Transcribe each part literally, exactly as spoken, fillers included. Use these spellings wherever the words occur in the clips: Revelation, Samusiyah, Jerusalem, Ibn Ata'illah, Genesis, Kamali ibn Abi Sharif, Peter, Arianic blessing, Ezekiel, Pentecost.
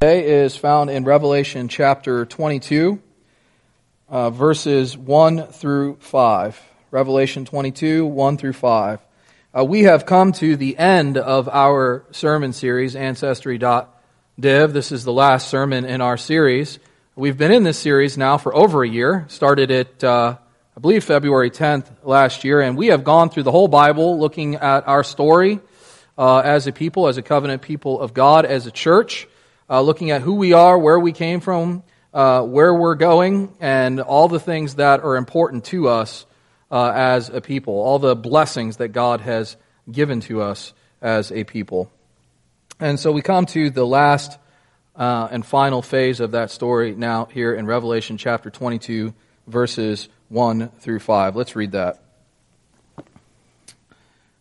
Today is found in Revelation chapter twenty-two, uh, verses one through five. Revelation twenty-two, one through five. Uh, we have come to the end of our sermon series, Ancestry dot div. This is the last sermon in our series. We've been in this series now for over a year. Started it, uh, I believe, February tenth last year. And we have gone through the whole Bible looking at our story uh, as a people, as a covenant people of God, as a church. Uh, looking at who we are, where we came from, uh, where we're going, and all the things that are important to us uh, as a people, all the blessings that God has given to us as a people. And so we come to the last uh, and final phase of that story now here in Revelation chapter twenty-two, verses one through five. Let's read that.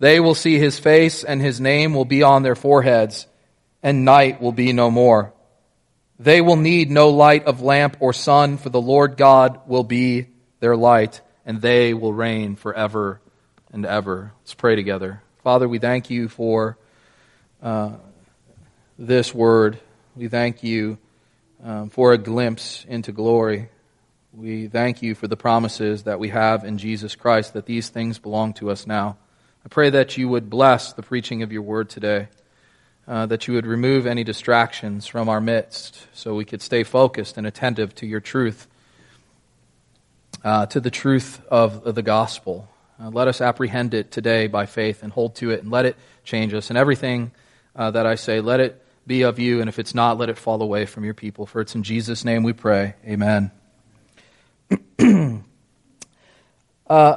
They will see his face, and his name will be on their foreheads, and night will be no more. They will need no light of lamp or sun, for the Lord God will be their light, and they will reign forever and ever. Let's pray together. Father, we thank you for uh, this word. We thank you um, for a glimpse into glory. We thank you for the promises that we have in Jesus Christ, that these things belong to us now. I pray that you would bless the preaching of your word today, uh, that you would remove any distractions from our midst so we could stay focused and attentive to your truth, uh, to the truth of the gospel. Uh, let us apprehend it today by faith and hold to it and let it change us. And everything uh, that I say, let it be of you, and if it's not, let it fall away from your people. For it's in Jesus' name we pray. Amen. uh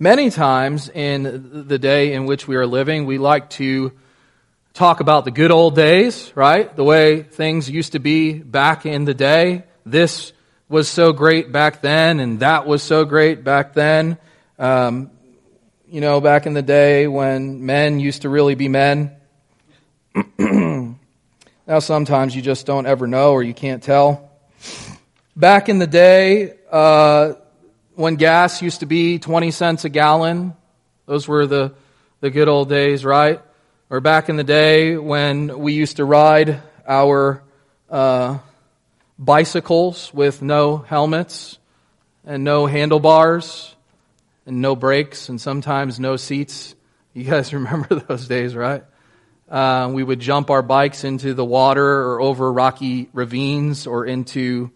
Many times in the day in which we are living, we like to talk about the good old days, right? The way things used to be back in the day. This was so great back then, and that was so great back then. Um, you know, back in the day when men used to really be men. Now sometimes you just don't ever know, or you can't tell. Back in the day, uh, when gas used to be twenty cents a gallon, those were the, the good old days, right? Or back in the day when we used to ride our uh, bicycles with no helmets and no handlebars and no brakes and sometimes no seats. You guys remember those days, right? Uh, we would jump our bikes into the water or over rocky ravines or into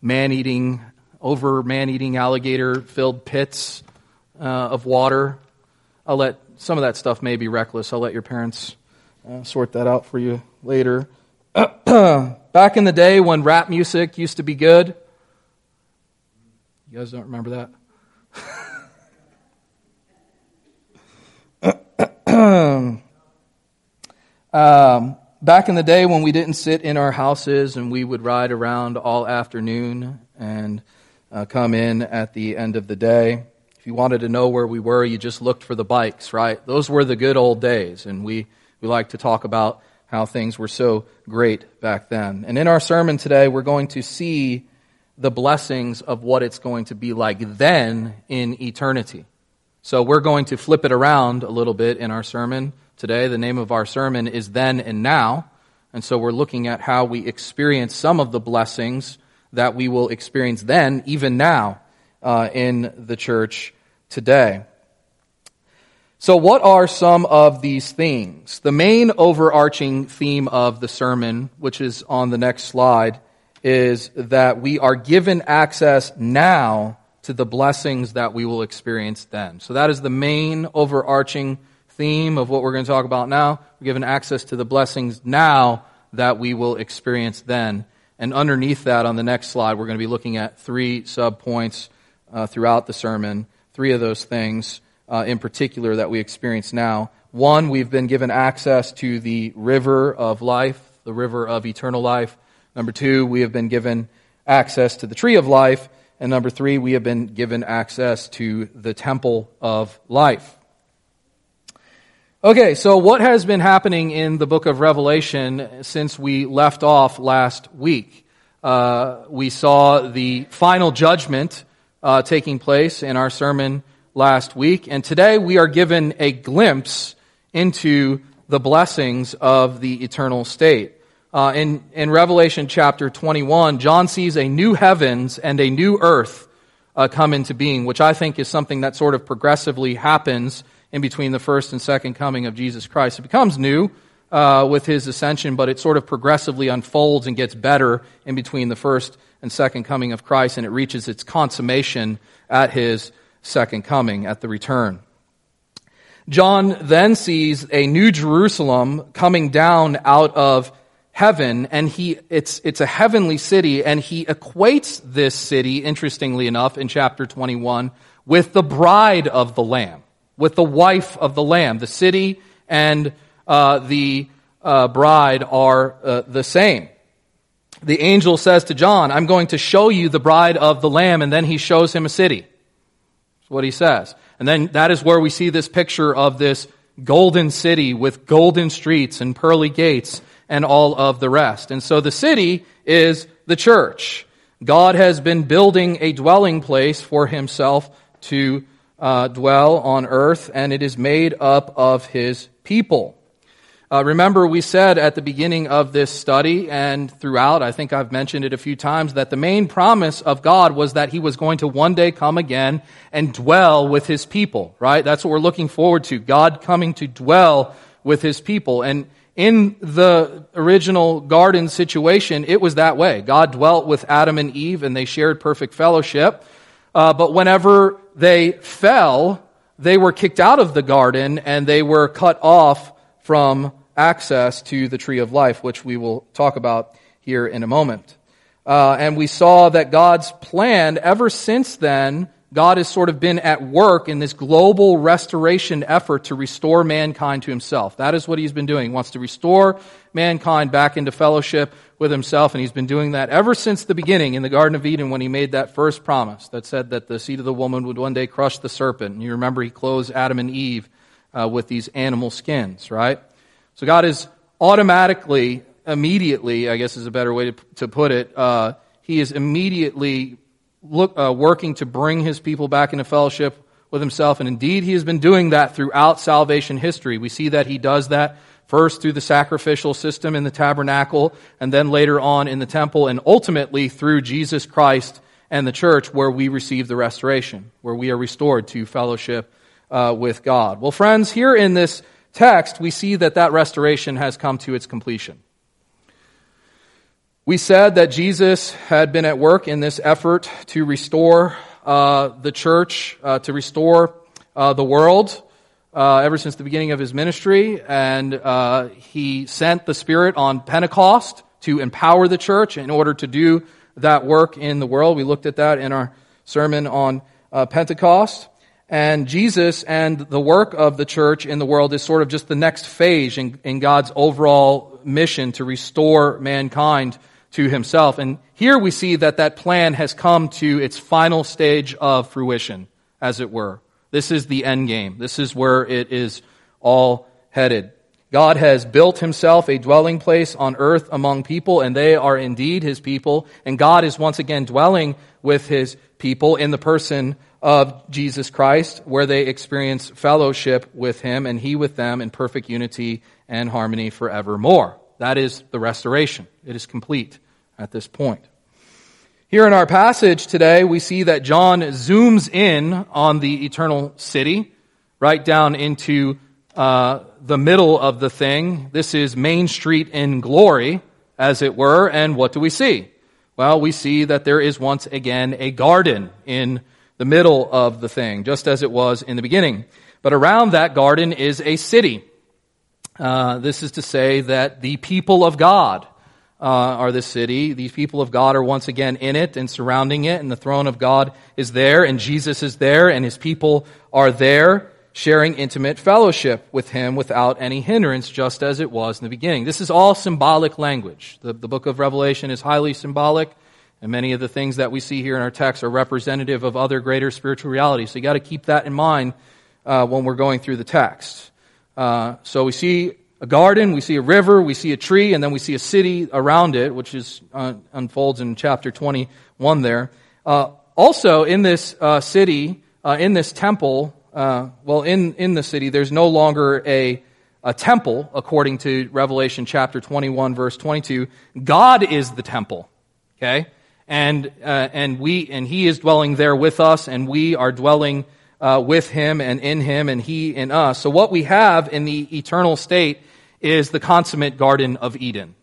man-eating over man-eating alligator-filled pits uh, of water. I'll let some of that stuff may be reckless. I'll let your parents uh, sort that out for you later. Back in the day when rap music used to be good, you guys don't remember that. um, back in the day when we didn't sit in our houses and we would ride around all afternoon and Uh, come in at the end of the day. If you wanted to know where we were, you just looked for the bikes, right? Those were the good old days, and we, we like to talk about how things were so great back then. And in our sermon today, we're going to see the blessings of what it's going to be like then in eternity. So we're going to flip it around a little bit in our sermon today. The name of our sermon is Then and Now, and so we're looking at how we experience some of the blessings that we will experience then, even now, uh, in the church today. So what are some of these things? The main overarching theme of the sermon, which is on the next slide, is that we are given access now to the blessings that we will experience then. So that is the main overarching theme of what we're going to talk about now. We're given access to the blessings now that we will experience then. And underneath that, on the next slide, we're going to be looking at three sub-points uh, throughout the sermon, three of those things uh, in particular that we experience now. One, we've been given access to the river of life, the river of eternal life. Number two, we have been given access to the tree of life. And number three, we have been given access to the temple of life. Okay, so what has been happening in the book of Revelation since we left off last week? Uh, we saw the final judgment uh, taking place in our sermon last week, and today we are given a glimpse into the blessings of the eternal state. Uh, in, in Revelation chapter twenty-one, John sees a new heavens and a new earth uh, come into being, which I think is something that sort of progressively happens in between the first and second coming of Jesus Christ. It becomes new uh, with his ascension, but it sort of progressively unfolds and gets better in between the first and second coming of Christ, and it reaches its consummation at his second coming, at the return. John then sees a new Jerusalem coming down out of heaven, and he it's it's a heavenly city, and he equates this city, interestingly enough, in chapter twenty-one, with the bride of the Lamb, with the wife of the Lamb. The city and uh, the uh, bride are uh, the same. The angel says to John, I'm going to show you the bride of the Lamb, and then he shows him a city. That's what he says. And then that is where we see this picture of this golden city with golden streets and pearly gates and all of the rest. And so the city is the church. God has been building a dwelling place for himself to Uh, dwell on earth, and it is made up of his people. Uh, remember, we said at the beginning of this study and throughout, I think I've mentioned it a few times, that the main promise of God was that he was going to one day come again and dwell with his people, right? That's what we're looking forward to, God coming to dwell with his people. And in the original garden situation, it was that way. God dwelt with Adam and Eve, and they shared perfect fellowship. Uh, but whenever they fell, they were kicked out of the garden, and they were cut off from access to the tree of life, which we will talk about here in a moment. Uh, and we saw that God's plan, ever since then, God has sort of been at work in this global restoration effort to restore mankind to himself. That is what he's been doing. He wants to restore mankind back into fellowship with himself, and he's been doing that ever since the beginning in the Garden of Eden when he made that first promise that said that the seed of the woman would one day crush the serpent. And you remember he clothes Adam and Eve uh, with these animal skins, right? So God is automatically, immediately, I guess is a better way to, to put it, uh, he is immediately Look, uh, working to bring his people back into fellowship with himself. And indeed, he has been doing that throughout salvation history. We see that he does that first through the sacrificial system in the tabernacle, and then later on in the temple, and ultimately through Jesus Christ and the church, where we receive the restoration, where we are restored to fellowship uh, with God. Well, friends, here in this text, we see that that restoration has come to its completion. We said that Jesus had been at work in this effort to restore uh, the church, uh, to restore uh, the world uh, ever since the beginning of his ministry, and uh, he sent the Spirit on Pentecost to empower the church in order to do that work in the world. We looked at that in our sermon on uh, Pentecost. And Jesus and the work of the church in the world is sort of just the next phase in, in God's overall mission to restore mankind to himself. And here we see that that plan has come to its final stage of fruition, as it were. This is the end game. This is where it is all headed. God has built himself a dwelling place on earth among people, and they are indeed his people. And God is once again dwelling with his people in the person of Jesus Christ, where they experience fellowship with him and he with them in perfect unity and harmony forevermore. That is the restoration. It is complete at this point. Here in our passage today, we see that John zooms in on the eternal city, right down into uh, the middle of the thing. This is Main Street in glory, as it were. And what do we see? Well, we see that there is once again a garden in the middle of the thing, just as it was in the beginning. But around that garden is a city. Uh, this is to say that the people of God uh, are the city. These people of God are once again in it and surrounding it, and the throne of God is there, and Jesus is there, and his people are there. sharing intimate fellowship with him without any hindrance, just as it was in the beginning. This is all symbolic language. The, the book of Revelation is highly symbolic, and many of the things that we see here in our text are representative of other greater spiritual realities. So you got to keep that in mind uh, when we're going through the text. Uh, so we see a garden, we see a river, we see a tree, and then we see a city around it, which is uh, unfolds in chapter twenty-one there. Uh, also, in this uh, city, uh, in this temple, Uh, well, in, in the city, there's no longer a, a temple, according to Revelation chapter twenty-one, verse twenty-two. God is the temple, okay? And, uh, and we, and he is dwelling there with us, and we are dwelling, uh, with him and in him, and he in us. So what we have in the eternal state is the consummate Garden of Eden.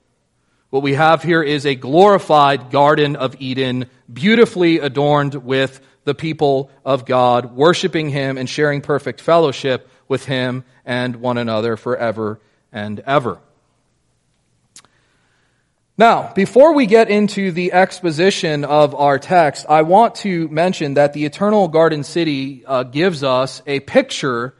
What we have here is a glorified Garden of Eden, beautifully adorned with the people of God, worshiping him and sharing perfect fellowship with him and one another forever and ever. Now, before we get into the exposition of our text, I want to mention that the eternal garden city uh, gives us a picture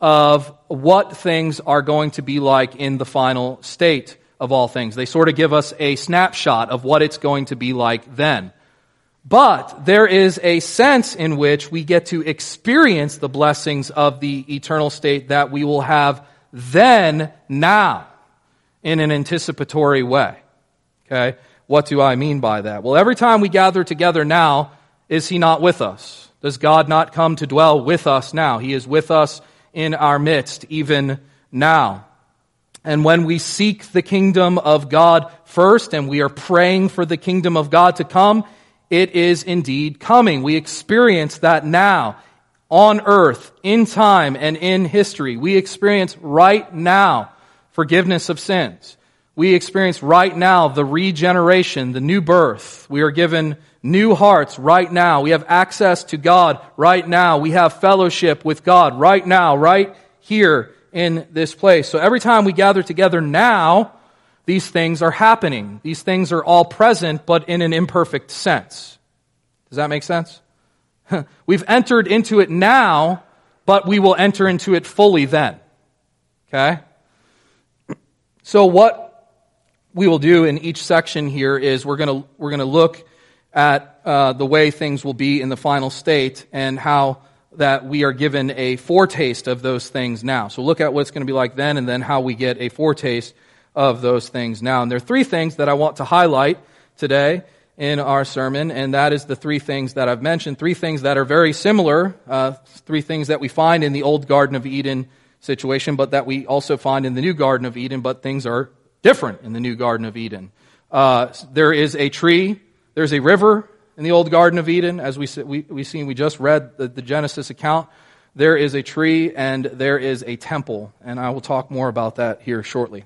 of what things are going to be like in the final state of all things. They sort of give us a snapshot of what it's going to be like then. But there is a sense in which we get to experience the blessings of the eternal state that we will have then, now, in an anticipatory way. Okay? What do I mean by that? Well, every time we gather together now, is he not with us? Does God not come to dwell with us now? He is with us in our midst, even now. And when we seek the kingdom of God first, and we are praying for the kingdom of God to come, it is indeed coming. We experience that now, on earth, in time, and in history. We experience right now forgiveness of sins. We experience right now the regeneration, the new birth. We are given new hearts right now. We have access to God right now. We have fellowship with God right now, right here in this place. So every time we gather together now, these things are happening. These things are all present, but in an imperfect sense. Does that make sense? We've entered into it now, but we will enter into it fully then. Okay? So what we will do in each section here is we're going to we're going to look at uh, the way things will be in the final state and how that we are given a foretaste of those things now. So look at what it's going to be like then, and then how we get a foretaste of those things now. And there are three things that I want to highlight today in our sermon, and that is the three things that I've mentioned, three things that are very similar, uh, three things that we find in the old Garden of Eden situation, but that we also find in the new Garden of Eden, but things are different in the new Garden of Eden. Uh, there is a tree, there's a river in the old Garden of Eden, as we we we seen, we just read the, the Genesis account. There is a tree and there is a temple, and I will talk more about that here shortly.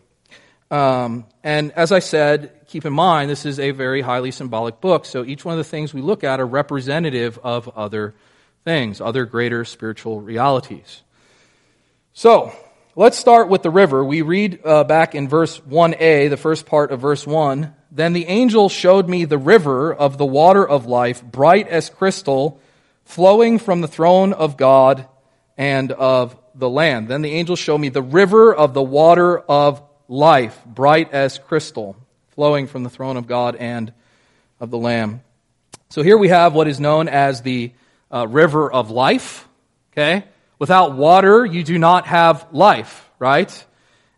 Um, and as I said, keep in mind, this is a very highly symbolic book. So each one of the things we look at are representative of other things, other greater spiritual realities. So let's start with the river. We read uh, back in verse one a, the first part of verse one. Then the angel showed me the river of the water of life, bright as crystal, flowing from the throne of God and of the Lamb. Then the angel showed me the river of the water of life, bright as crystal, flowing from the throne of God and of the Lamb. So here we have what is known as the uh, river of life, okay? Without water, you do not have life, right?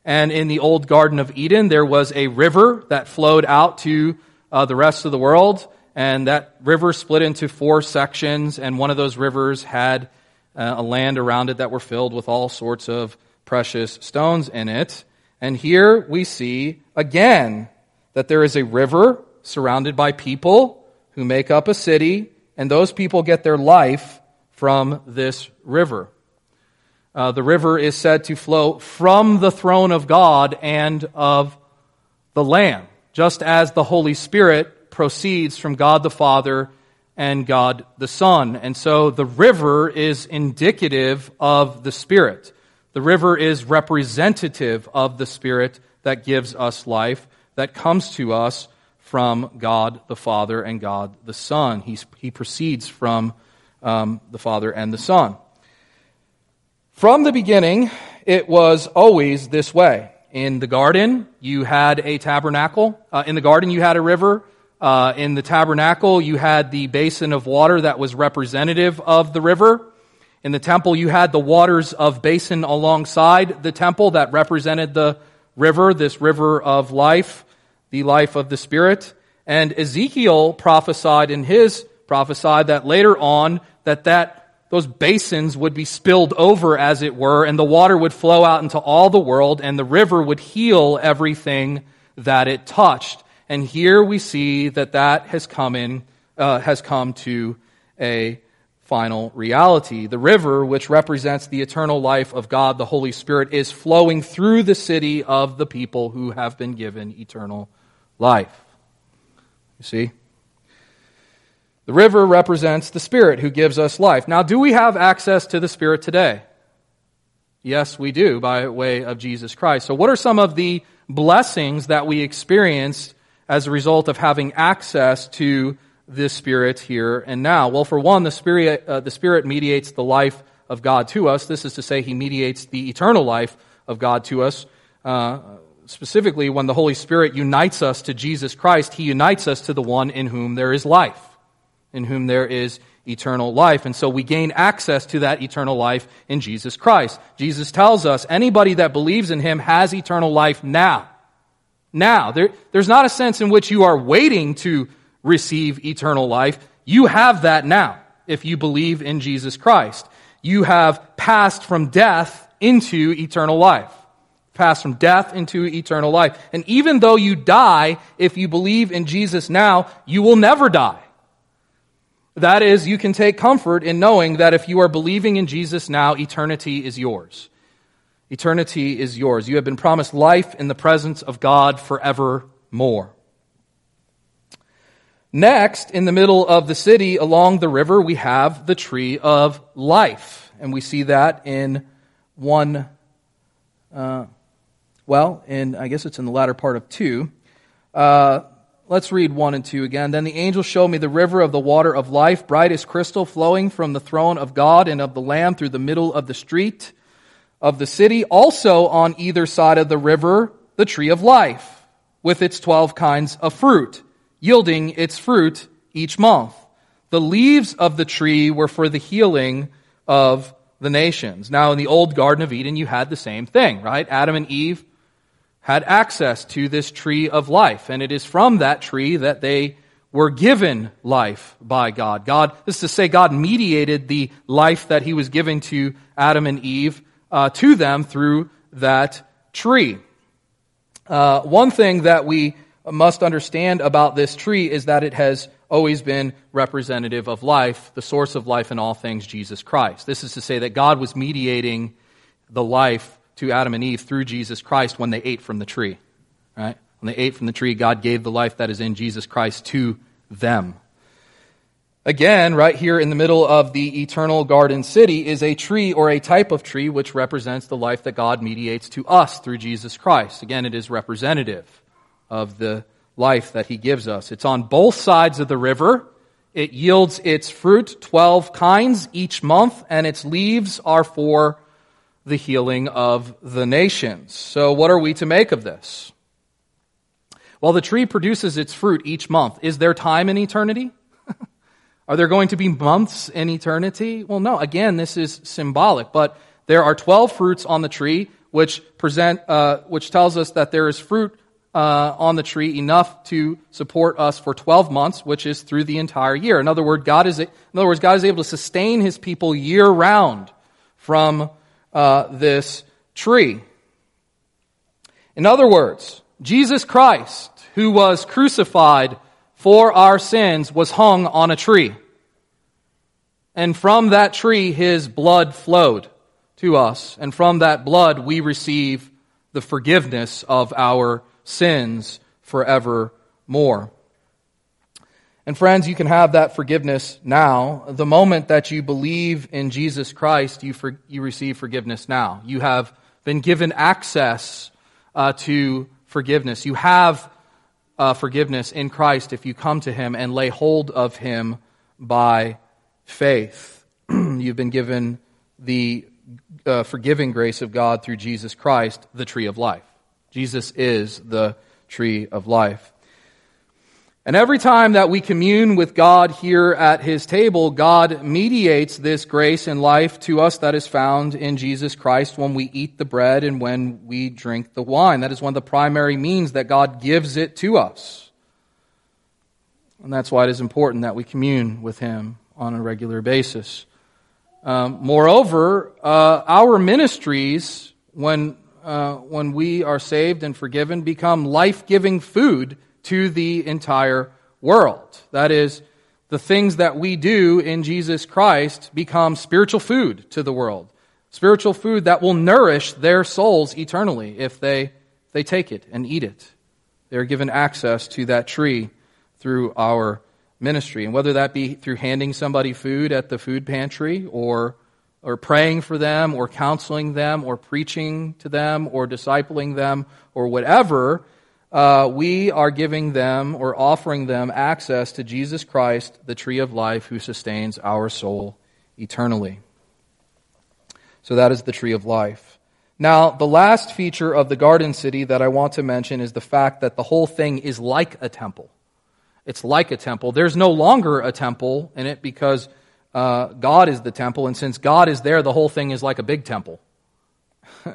And in the old Garden of Eden, there was a river that flowed out to uh, the rest of the world, and that river split into four sections, and one of those rivers had uh, a land around it that were filled with all sorts of precious stones in it. And here we see, again, that there is a river surrounded by people who make up a city, and those people get their life from this river. Uh, the river is said to flow from the throne of God and of the Lamb, just as the Holy Spirit proceeds from God the Father and God the Son. And so the river is indicative of the Spirit. The river is representative of the Spirit that gives us life, that comes to us from God the Father and God the Son. He's, he proceeds from um, the Father and the Son. From the beginning, it was always this way. In the garden, you had a tabernacle. Uh, in the garden, you had a river. Uh, in the tabernacle, you had the basin of water that was representative of the river. In the temple, you had the waters of basin alongside the temple that represented the river, this river of life, the life of the Spirit. And Ezekiel prophesied in his prophesied that later on that that those basins would be spilled over, as it were, and the water would flow out into all the world, and the river would heal everything that it touched. And here we see that that has come in, uh, has come to a final reality. The river, which represents the eternal life of God, the Holy Spirit, is flowing through the city of the people who have been given eternal life. You see? The river represents the Spirit who gives us life. Now, do we have access to the Spirit today? Yes, we do, by way of Jesus Christ. So what are some of the blessings that we experience as a result of having access to the Spirit here and now? Well, for one, the Spirit, uh, the Spirit mediates the life of God to us. This is to say, He mediates the eternal life of God to us. Uh, specifically, when the Holy Spirit unites us to Jesus Christ, He unites us to the one in whom there is life, in whom there is eternal life. And so we gain access to that eternal life in Jesus Christ. Jesus tells us anybody that believes in Him has eternal life now. Now, there, there's not a sense in which you are waiting to receive eternal life. You have that now if you believe in Jesus Christ. You have passed from death into eternal life. Passed from death into eternal life. And even though you die, if you believe in Jesus now, you will never die. That is, you can take comfort in knowing that if you are believing in Jesus now, eternity is yours. Eternity is yours. You have been promised life in the presence of God forevermore. Next, in the middle of the city, along the river, we have the tree of life. And we see that in one, uh, well, in I guess it's in the latter part of two. Uh Let's read one and two again. Then the angel showed me the river of the water of life, bright as crystal, flowing from the throne of God and of the Lamb through the middle of the street of the city. Also on either side of the river, the tree of life, with its twelve kinds of fruit, yielding its fruit each month. The leaves of the tree were for the healing of the nations. Now, in the old Garden of Eden, you had the same thing, right? Adam and Eve had access to this tree of life, and it is from that tree that they were given life by God. God, this is to say, God mediated the life that He was giving to Adam and Eve uh, to them through that tree. Uh, one thing that we must understand about this tree is that it has always been representative of life, the source of life in all things, Jesus Christ. This is to say that God was mediating the life to Adam and Eve through Jesus Christ when they ate from the tree, right? When they ate from the tree, God gave the life that is in Jesus Christ to them. Again, right here in the middle of the eternal garden city is a tree or a type of tree which represents the life that God mediates to us through Jesus Christ. Again, it is representative of the life that He gives us. It's on both sides of the river. It yields its fruit, twelve kinds each month, and its leaves are for the healing of the nations. So what are we to make of this? Well, the tree produces its fruit each month. Is there time in eternity? Are there going to be months in eternity? Well, no. Again, this is symbolic, but there are twelve fruits on the tree, which present, uh, which tells us that there is fruit uh, on the tree enough to support us for twelve months, which is through the entire year. In other words, God is, in other words, God is able to sustain His people year round from Uh, this tree. In other words, Jesus Christ, who was crucified for our sins, was hung on a tree. And from that tree, His blood flowed to us. And from that blood, we receive the forgiveness of our sins forevermore. And friends, you can have that forgiveness now. The moment that you believe in Jesus Christ, you for, you receive forgiveness now. You have been given access uh, to forgiveness. You have uh, forgiveness in Christ if you come to Him and lay hold of Him by faith. You've been given the uh, forgiving grace of God through Jesus Christ, the tree of life. Jesus is the tree of life. And every time that we commune with God here at his table, God mediates this grace and life to us that is found in Jesus Christ when we eat the bread and when we drink the wine. That is one of the primary means that God gives it to us. And that's why it is important that we commune with him on a regular basis. Um, moreover, uh, our ministries, when uh, when we are saved and forgiven, become life-giving food to the entire world. That is, the things that we do in Jesus Christ become spiritual food to the world. Spiritual food that will nourish their souls eternally if they, if they take it and eat it. They're given access to that tree through our ministry. And whether that be through handing somebody food at the food pantry, or or praying for them, or counseling them, or preaching to them, or discipling them, or whatever, uh, we are giving them or offering them access to Jesus Christ, the tree of life, who sustains our soul eternally. So that is the tree of life. Now, the last feature of the Garden City that I want to mention is the fact that the whole thing is like a temple. It's like a temple. There's no longer a temple in it because uh, God is the temple. And since God is there, the whole thing is like a big temple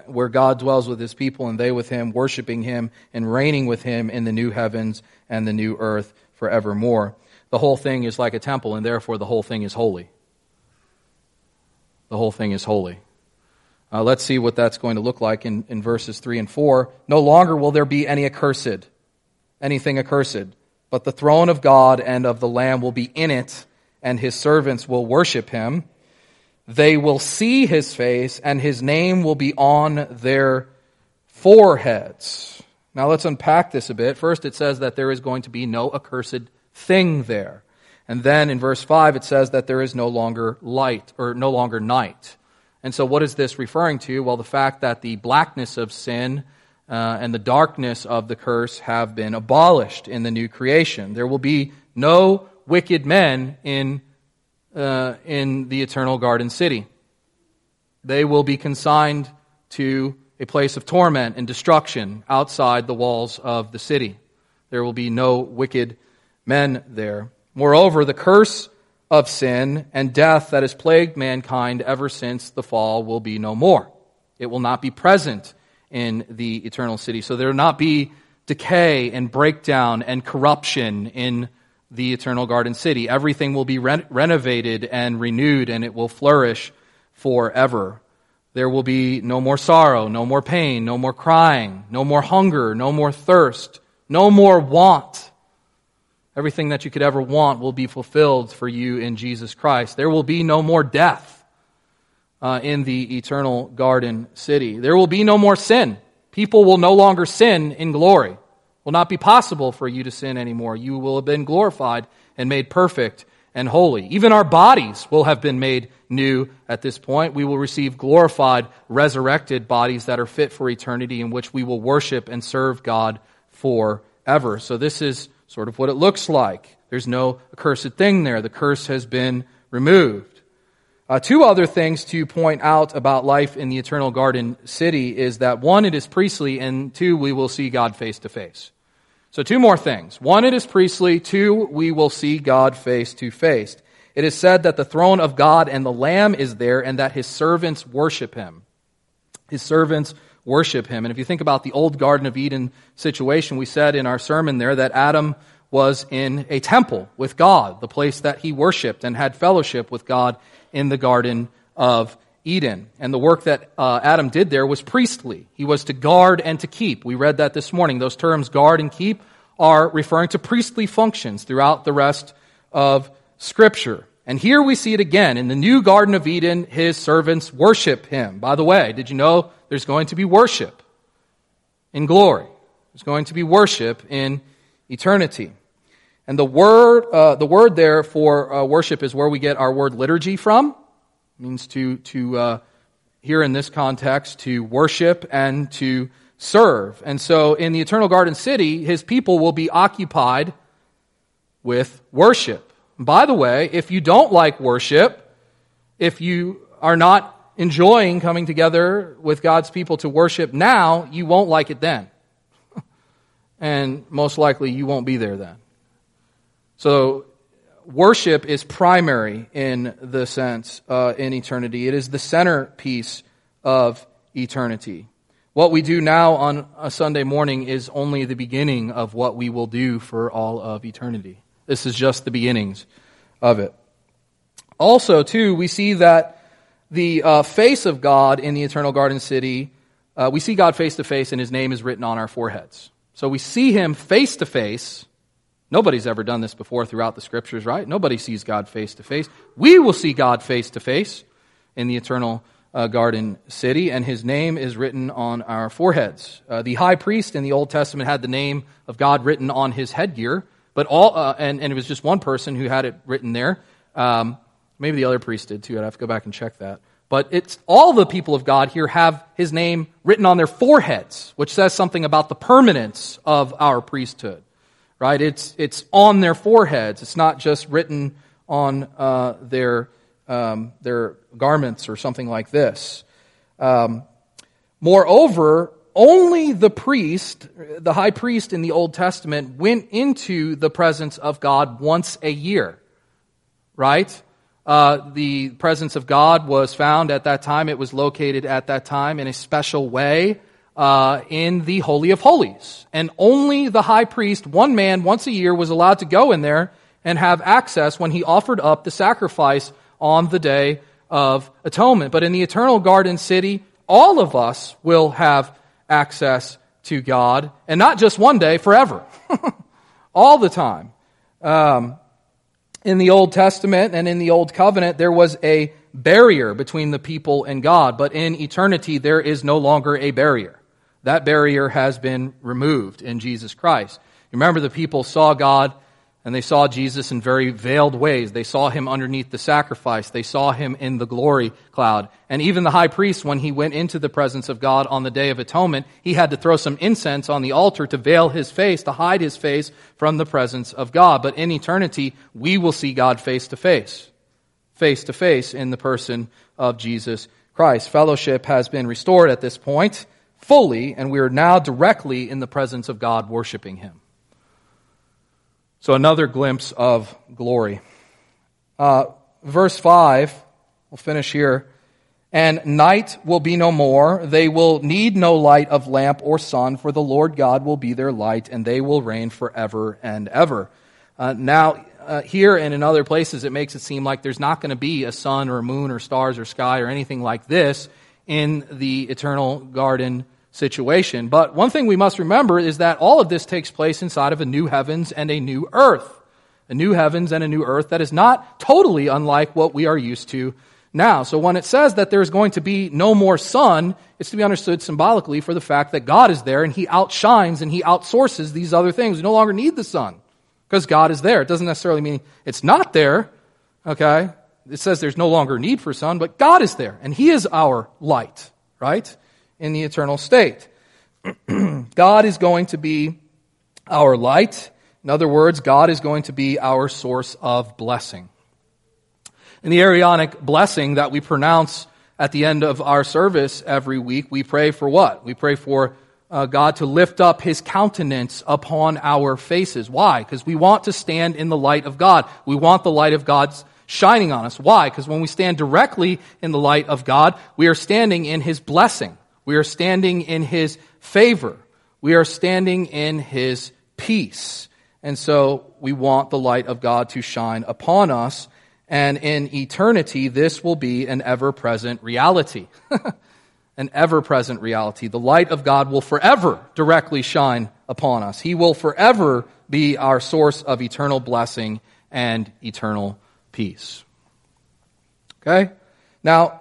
where God dwells with his people and they with him, worshiping him and reigning with him in the new heavens and the new earth forevermore. The whole thing is like a temple, and therefore the whole thing is holy. The whole thing is holy. Uh, let's see what that's going to look like in, in verses three and four. No longer will there be any accursed, anything accursed. But the throne of God and of the Lamb will be in it, and his servants will worship him. They will see his face, and his name will be on their foreheads. Now let's unpack this a bit. First, it says that there is going to be no accursed thing there. And then in verse five, it says that there is no longer light, or no longer night. And so what is this referring to? Well, the fact that the blackness of sin Uh, and the darkness of the curse have been abolished in the new creation. There will be no wicked men in uh, in the eternal garden city. They will be consigned to a place of torment and destruction outside the walls of the city. There will be no wicked men there. Moreover, the curse of sin and death that has plagued mankind ever since the fall will be no more. It will not be present in the eternal city. So there will not be decay and breakdown and corruption in the eternal garden city. Everything will be re- renovated and renewed, and it will flourish forever. There will be no more sorrow, no more pain, no more crying, no more hunger, no more thirst, no more want. Everything that you could ever want will be fulfilled for you in Jesus Christ. There will be no more death. Uh, in the eternal garden city. There will be no more sin. People will no longer sin in glory. It will not be possible for you to sin anymore. You will have been glorified and made perfect and holy. Even our bodies will have been made new at this point. We will receive glorified, resurrected bodies that are fit for eternity, in which we will worship and serve God forever. So this is sort of what it looks like. There's no accursed thing there. The curse has been removed. Uh, two other things to point out about life in the eternal garden city is that, one, it is priestly, and two, we will see God face to face. So two more things. One, it is priestly. Two, we will see God face to face. It is said that the throne of God and the Lamb is there, and that his servants worship him. His servants worship him. And if you think about the old Garden of Eden situation, we said in our sermon there that Adam was in a temple with God, the place that he worshiped and had fellowship with God in the Garden of Eden. And the work that uh, Adam did there was priestly. He was to guard and to keep. We read that this morning. Those terms, guard and keep, are referring to priestly functions throughout the rest of Scripture. And here we see it again. In the new Garden of Eden, his servants worship him. By the way, did you know there's going to be worship in glory? There's going to be worship in eternity. And the word uh, the word there for uh, worship is where we get our word liturgy from. It means to, to uh, here in this context, to worship and to serve. And so in the eternal garden city, his people will be occupied with worship. And by the way, if you don't like worship, if you are not enjoying coming together with God's people to worship now, you won't like it then. And most likely you won't be there then. So worship is primary in the sense uh, in eternity. It is the centerpiece of eternity. What we do now on a Sunday morning is only the beginning of what we will do for all of eternity. This is just the beginnings of it. Also, too, we see that the uh, face of God in the eternal garden city, uh, we see God face to face and his name is written on our foreheads. So we see him face to face. Nobody's ever done this before throughout the scriptures, right? Nobody sees God face to face. We will see God face to face in the eternal Uh, garden city, and his name is written on our foreheads. Uh, the high priest in the Old Testament had the name of God written on his headgear, but all uh, and, and it was just one person who had it written there. Um, maybe the other priest did too. I'd have to go back and check that. But it's all the people of God here have his name written on their foreheads, which says something about the permanence of our priesthood, right? It's it's on their foreheads. It's not just written on uh, their Um, their garments or something like this. Um, moreover, only the priest, the high priest in the Old Testament, went into the presence of God once a year, right? Uh, the presence of God was found at that time. It was located at that time in a special way uh, in the Holy of Holies. And only the high priest, one man, once a year, was allowed to go in there and have access when he offered up the sacrifice on the Day of Atonement. But in the eternal garden city, all of us will have access to God, and not just one day, forever. All the time. Um, in the Old Testament and in the Old Covenant, there was a barrier between the people and God, but in eternity, there is no longer a barrier. That barrier has been removed in Jesus Christ. Remember, the people saw God and they saw Jesus in very veiled ways. They saw him underneath the sacrifice. They saw him in the glory cloud. And even the high priest, when he went into the presence of God on the Day of Atonement, he had to throw some incense on the altar to veil his face, to hide his face from the presence of God. But in eternity, we will see God face to face, face to face in the person of Jesus Christ. Fellowship has been restored at this point fully, and we are now directly in the presence of God worshiping him. So another glimpse of glory. Uh, verse five, we'll finish here. And night will be no more. They will need no light of lamp or sun, for the Lord God will be their light, and they will reign forever and ever. Uh, now, uh, here and in other places, it makes it seem like there's not going to be a sun or a moon or stars or sky or anything like this in the eternal garden situation. But one thing we must remember is that all of this takes place inside of a new heavens and a new earth. A new heavens and a new earth that is not totally unlike what we are used to now. So when it says that there's going to be no more sun, it's to be understood symbolically for the fact that God is there and he outshines and he outsources these other things. We no longer need the sun because God is there. It doesn't necessarily mean it's not there, okay? It says there's no longer need for sun, but God is there and he is our light, right? In the eternal state. God is going to be our light. In other words, God is going to be our source of blessing. In the Arianic blessing that we pronounce at the end of our service every week, we pray for what? We pray for uh, God to lift up his countenance upon our faces. Why? Because we want to stand in the light of God. We want the light of God's shining on us. Why? Because when we stand directly in the light of God, we are standing in his blessing. We are standing in his favor. We are standing in his peace. And so we want the light of God to shine upon us. And in eternity, this will be an ever-present reality. An ever-present reality. The light of God will forever directly shine upon us. He will forever be our source of eternal blessing and eternal peace. Okay? Now,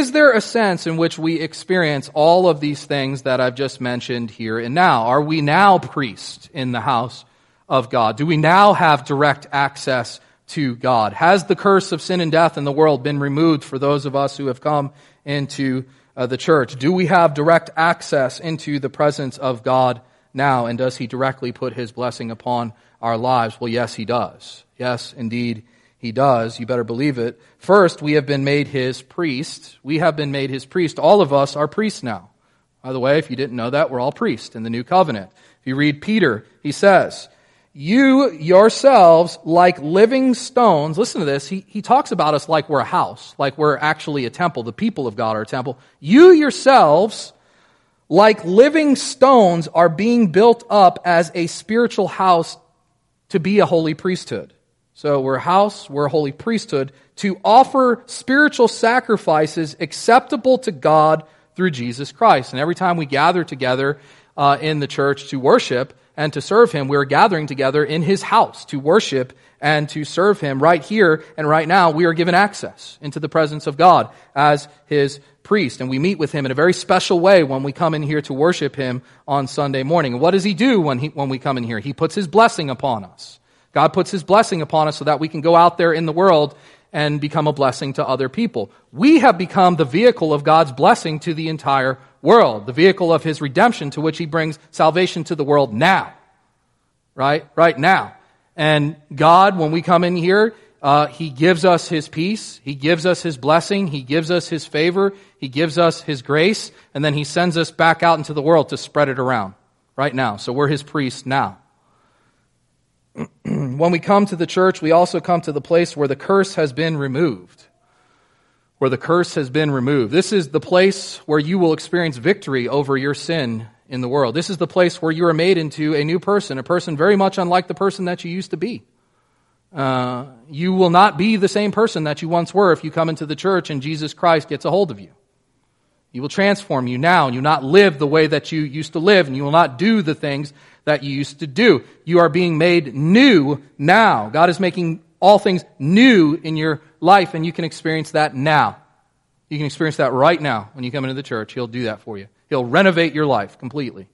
is there a sense in which we experience all of these things that I've just mentioned here and now? Are we now priests in the house of God? Do we now have direct access to God? Has the curse of sin and death in the world been removed for those of us who have come into uh, the church? Do we have direct access into the presence of God now? And does he directly put his blessing upon our lives? Well, yes, he does. Yes, indeed, He does. You better believe it. First, we have been made his priest. We have been made his priest. All of us are priests now. By the way, if you didn't know that, we're all priests in the new covenant. If you read Peter, he says, you yourselves, like living stones, listen to this, he, he talks about us like we're a house, like we're actually a temple, the people of God are a temple. You yourselves, like living stones, are being built up as a spiritual house to be a holy priesthood. So we're a house, we're a holy priesthood, to offer spiritual sacrifices acceptable to God through Jesus Christ. And every time we gather together uh, in the church to worship and to serve him, we're gathering together in his house to worship and to serve him right here and right now. We are given access into the presence of God as his priest, and we meet with him in a very special way when we come in here to worship him on Sunday morning. And what does he do when he, when we come in here? He puts his blessing upon us. God puts his blessing upon us so that we can go out there in the world and become a blessing to other people. We have become the vehicle of God's blessing to the entire world, the vehicle of his redemption to which he brings salvation to the world now, right? Right now. And God, when we come in here, uh, he gives us his peace. He gives us his blessing. He gives us his favor. He gives us his grace. And then he sends us back out into the world to spread it around right now. So we're his priests now. When we come to the church, we also come to the place where the curse has been removed. Where the curse has been removed. This is the place where you will experience victory over your sin in the world. This is the place where you are made into a new person, a person very much unlike the person that you used to be. Uh, you will not be the same person that you once were if you come into the church and Jesus Christ gets a hold of you. He will transform you now, and you will not live the way that you used to live, and you will not do the things that you used to do. You are being made new now. God is making all things new in your life, and you can experience that now. You can experience that right now when you come into the church. He'll do that for you. He'll renovate your life completely.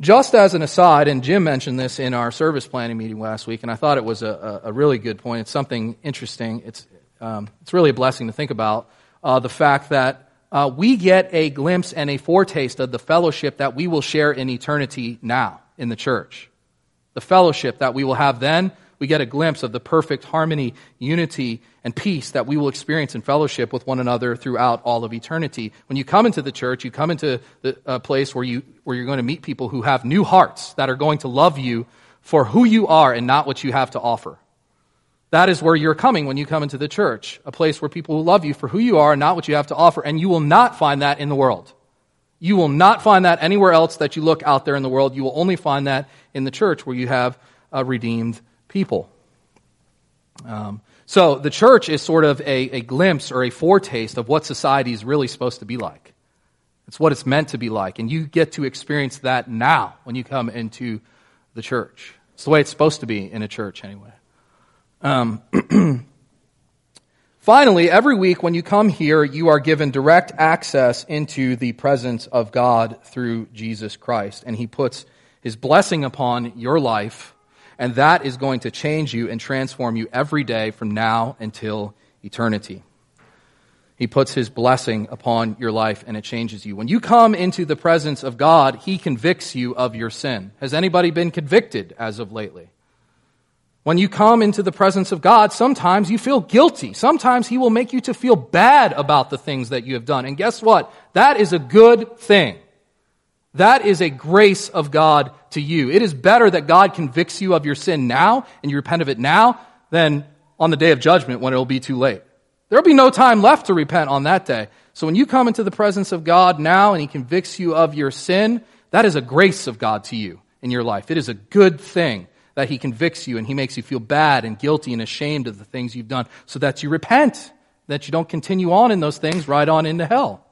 Just as an aside, and Jim mentioned this in our service planning meeting last week, and I thought it was a, a really good point. It's something interesting. It's, um, it's really a blessing to think about, uh, the fact that Uh, we get a glimpse and a foretaste of the fellowship that we will share in eternity now in the church. The fellowship that we will have then, we get a glimpse of the perfect harmony, unity, and peace that we will experience in fellowship with one another throughout all of eternity. When you come into the church, you come into the uh, place where, you, where you're going to meet people who have new hearts that are going to love you for who you are and not what you have to offer. That is where you're coming when you come into the church, a place where people will love you for who you are, not what you have to offer, and you will not find that in the world. You will not find that anywhere else that you look out there in the world. You will only find that in the church where you have uh, redeemed people. Um, so the church is sort of a, a glimpse or a foretaste of what society is really supposed to be like. It's what it's meant to be like, and you get to experience that now when you come into the church. It's the way it's supposed to be in a church anyway. Um, finally, every week when you come here, you are given direct access into the presence of God through Jesus Christ, and he puts his blessing upon your life, and that is going to change you and transform you every day from now until eternity. He puts his blessing upon your life, and it changes you. When you come into the presence of God, he convicts you of your sin. Has anybody been convicted as of lately? When you come into the presence of God, sometimes you feel guilty. Sometimes he will make you to feel bad about the things that you have done. And guess what? That is a good thing. That is a grace of God to you. It is better that God convicts you of your sin now and you repent of it now than on the day of judgment when it will be too late. There will be no time left to repent on that day. So when you come into the presence of God now and he convicts you of your sin, that is a grace of God to you in your life. It is a good thing that he convicts you and he makes you feel bad and guilty and ashamed of the things you've done so that you repent, that you don't continue on in those things right on into hell.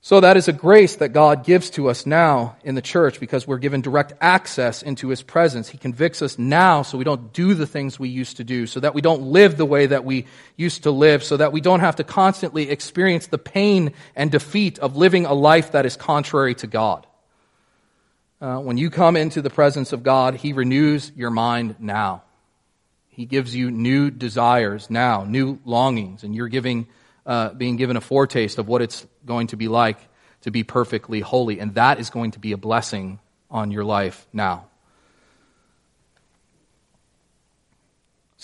So that is a grace that God gives to us now in the church because we're given direct access into his presence. He convicts us now so we don't do the things we used to do, so that we don't live the way that we used to live, so that we don't have to constantly experience the pain and defeat of living a life that is contrary to God. Uh, when you come into the presence of God, he renews your mind now. He gives you new desires now, new longings, and you're giving, uh, being given a foretaste of what it's going to be like to be perfectly holy, and that is going to be a blessing on your life now.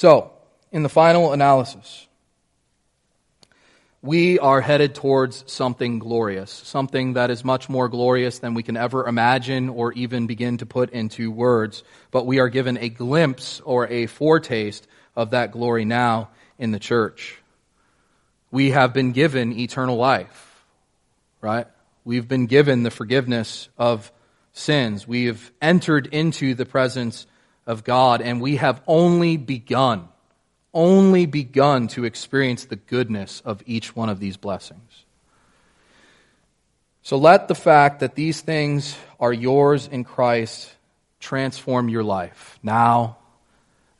So, in the final analysis, we are headed towards something glorious, something that is much more glorious than we can ever imagine or even begin to put into words. But we are given a glimpse or a foretaste of that glory now in the church. We have been given eternal life, right? We've been given the forgiveness of sins. We have entered into the presence of God, and we have only begun. only begun to experience the goodness of each one of these blessings. So let the fact that these things are yours in Christ transform your life now